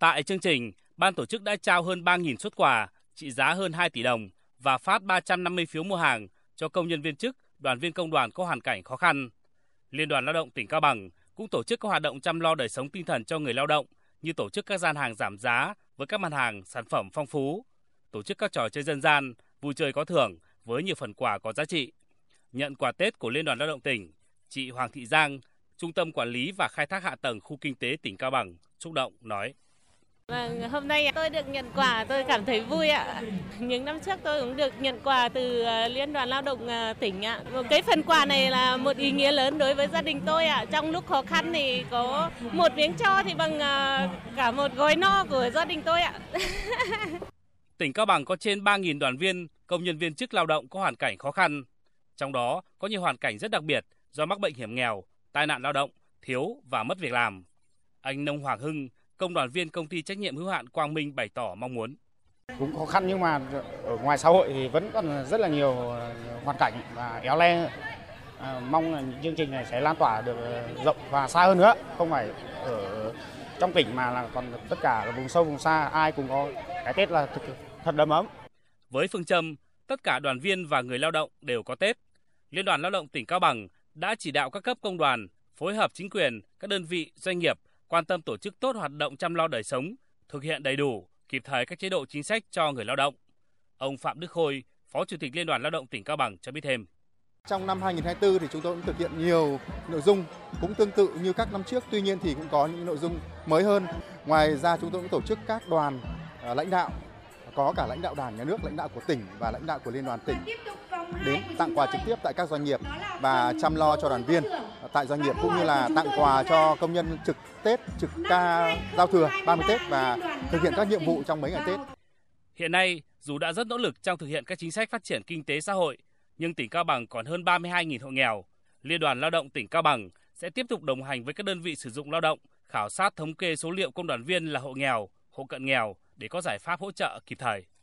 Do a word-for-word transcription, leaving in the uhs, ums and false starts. Tại chương trình, ban tổ chức đã trao hơn ba nghìn suất quà trị giá hơn hai tỷ đồng và phát ba trăm năm mươi phiếu mua hàng cho công nhân viên chức, đoàn viên công đoàn có hoàn cảnh khó khăn. Liên đoàn Lao động tỉnh Cao Bằng cũng tổ chức các hoạt động chăm lo đời sống tinh thần cho người lao động như tổ chức các gian hàng giảm giá với các mặt hàng sản phẩm phong phú, tổ chức các trò chơi dân gian, vui chơi có thưởng với nhiều phần quà có giá trị. Nhận quà Tết của Liên đoàn Lao động tỉnh, chị Hoàng Thị Giang, Trung tâm Quản lý và Khai thác Hạ tầng Khu Kinh tế tỉnh Cao Bằng, xúc động nói. Hôm nay tôi được nhận quà, tôi cảm thấy vui ạ. Những năm trước tôi cũng được nhận quà từ Liên đoàn Lao động tỉnh ạ. Cái phần quà này là một ý nghĩa lớn đối với gia đình tôi ạ. Trong lúc khó khăn thì có một miếng cho thì bằng cả một gói no của gia đình tôi ạ. Tỉnh Cao Bằng có trên ba nghìn đoàn viên, công nhân viên chức lao động có hoàn cảnh khó khăn. Trong đó có nhiều hoàn cảnh rất đặc biệt do mắc bệnh hiểm nghèo, tai nạn lao động, thiếu và mất việc làm. Anh Nông Hoàng Hưng, công đoàn viên Công ty Trách nhiệm hữu hạn Quang Minh bày tỏ mong muốn. Cũng khó khăn nhưng mà ở ngoài xã hội thì vẫn còn rất là nhiều hoàn cảnh và éo le. À, mong là chương trình này sẽ lan tỏa được rộng và xa hơn nữa, không phải ở trong tỉnh mà là còn tất cả là vùng sâu vùng xa, ai cũng có cái Tết là thật, thật đầm ấm. Với phương châm tất cả đoàn viên và người lao động đều có Tết, Liên đoàn Lao động tỉnh Cao Bằng đã chỉ đạo các cấp công đoàn phối hợp chính quyền, các đơn vị, doanh nghiệp quan tâm tổ chức tốt hoạt động chăm lo đời sống, thực hiện đầy đủ, kịp thời các chế độ chính sách cho người lao động. Ông Phạm Đức Khôi, Phó Chủ tịch Liên đoàn Lao động tỉnh Cao Bằng cho biết thêm. Trong năm hai nghìn không trăm hai mươi tư thì chúng tôi cũng thực hiện nhiều nội dung cũng tương tự như các năm trước, tuy nhiên thì cũng có những nội dung mới hơn. Ngoài ra chúng tôi cũng tổ chức các đoàn lãnh đạo, có cả lãnh đạo Đảng, Nhà nước, lãnh đạo của tỉnh và lãnh đạo của Liên đoàn tỉnh đến tặng quà trực tiếp tại các doanh nghiệp và chăm lo cho đoàn viên tại doanh nghiệp, cũng như là tặng quà cho công nhân trực Tết, trực ca giao thừa ba mươi Tết và thực hiện các nhiệm vụ trong mấy ngày Tết. Hiện nay, dù đã rất nỗ lực trong thực hiện các chính sách phát triển kinh tế xã hội, nhưng tỉnh Cao Bằng còn hơn ba mươi hai nghìn hộ nghèo. Liên đoàn Lao động tỉnh Cao Bằng sẽ tiếp tục đồng hành với các đơn vị sử dụng lao động, khảo sát thống kê số liệu công đoàn viên là hộ nghèo, hộ cận nghèo để có giải pháp hỗ trợ kịp thời.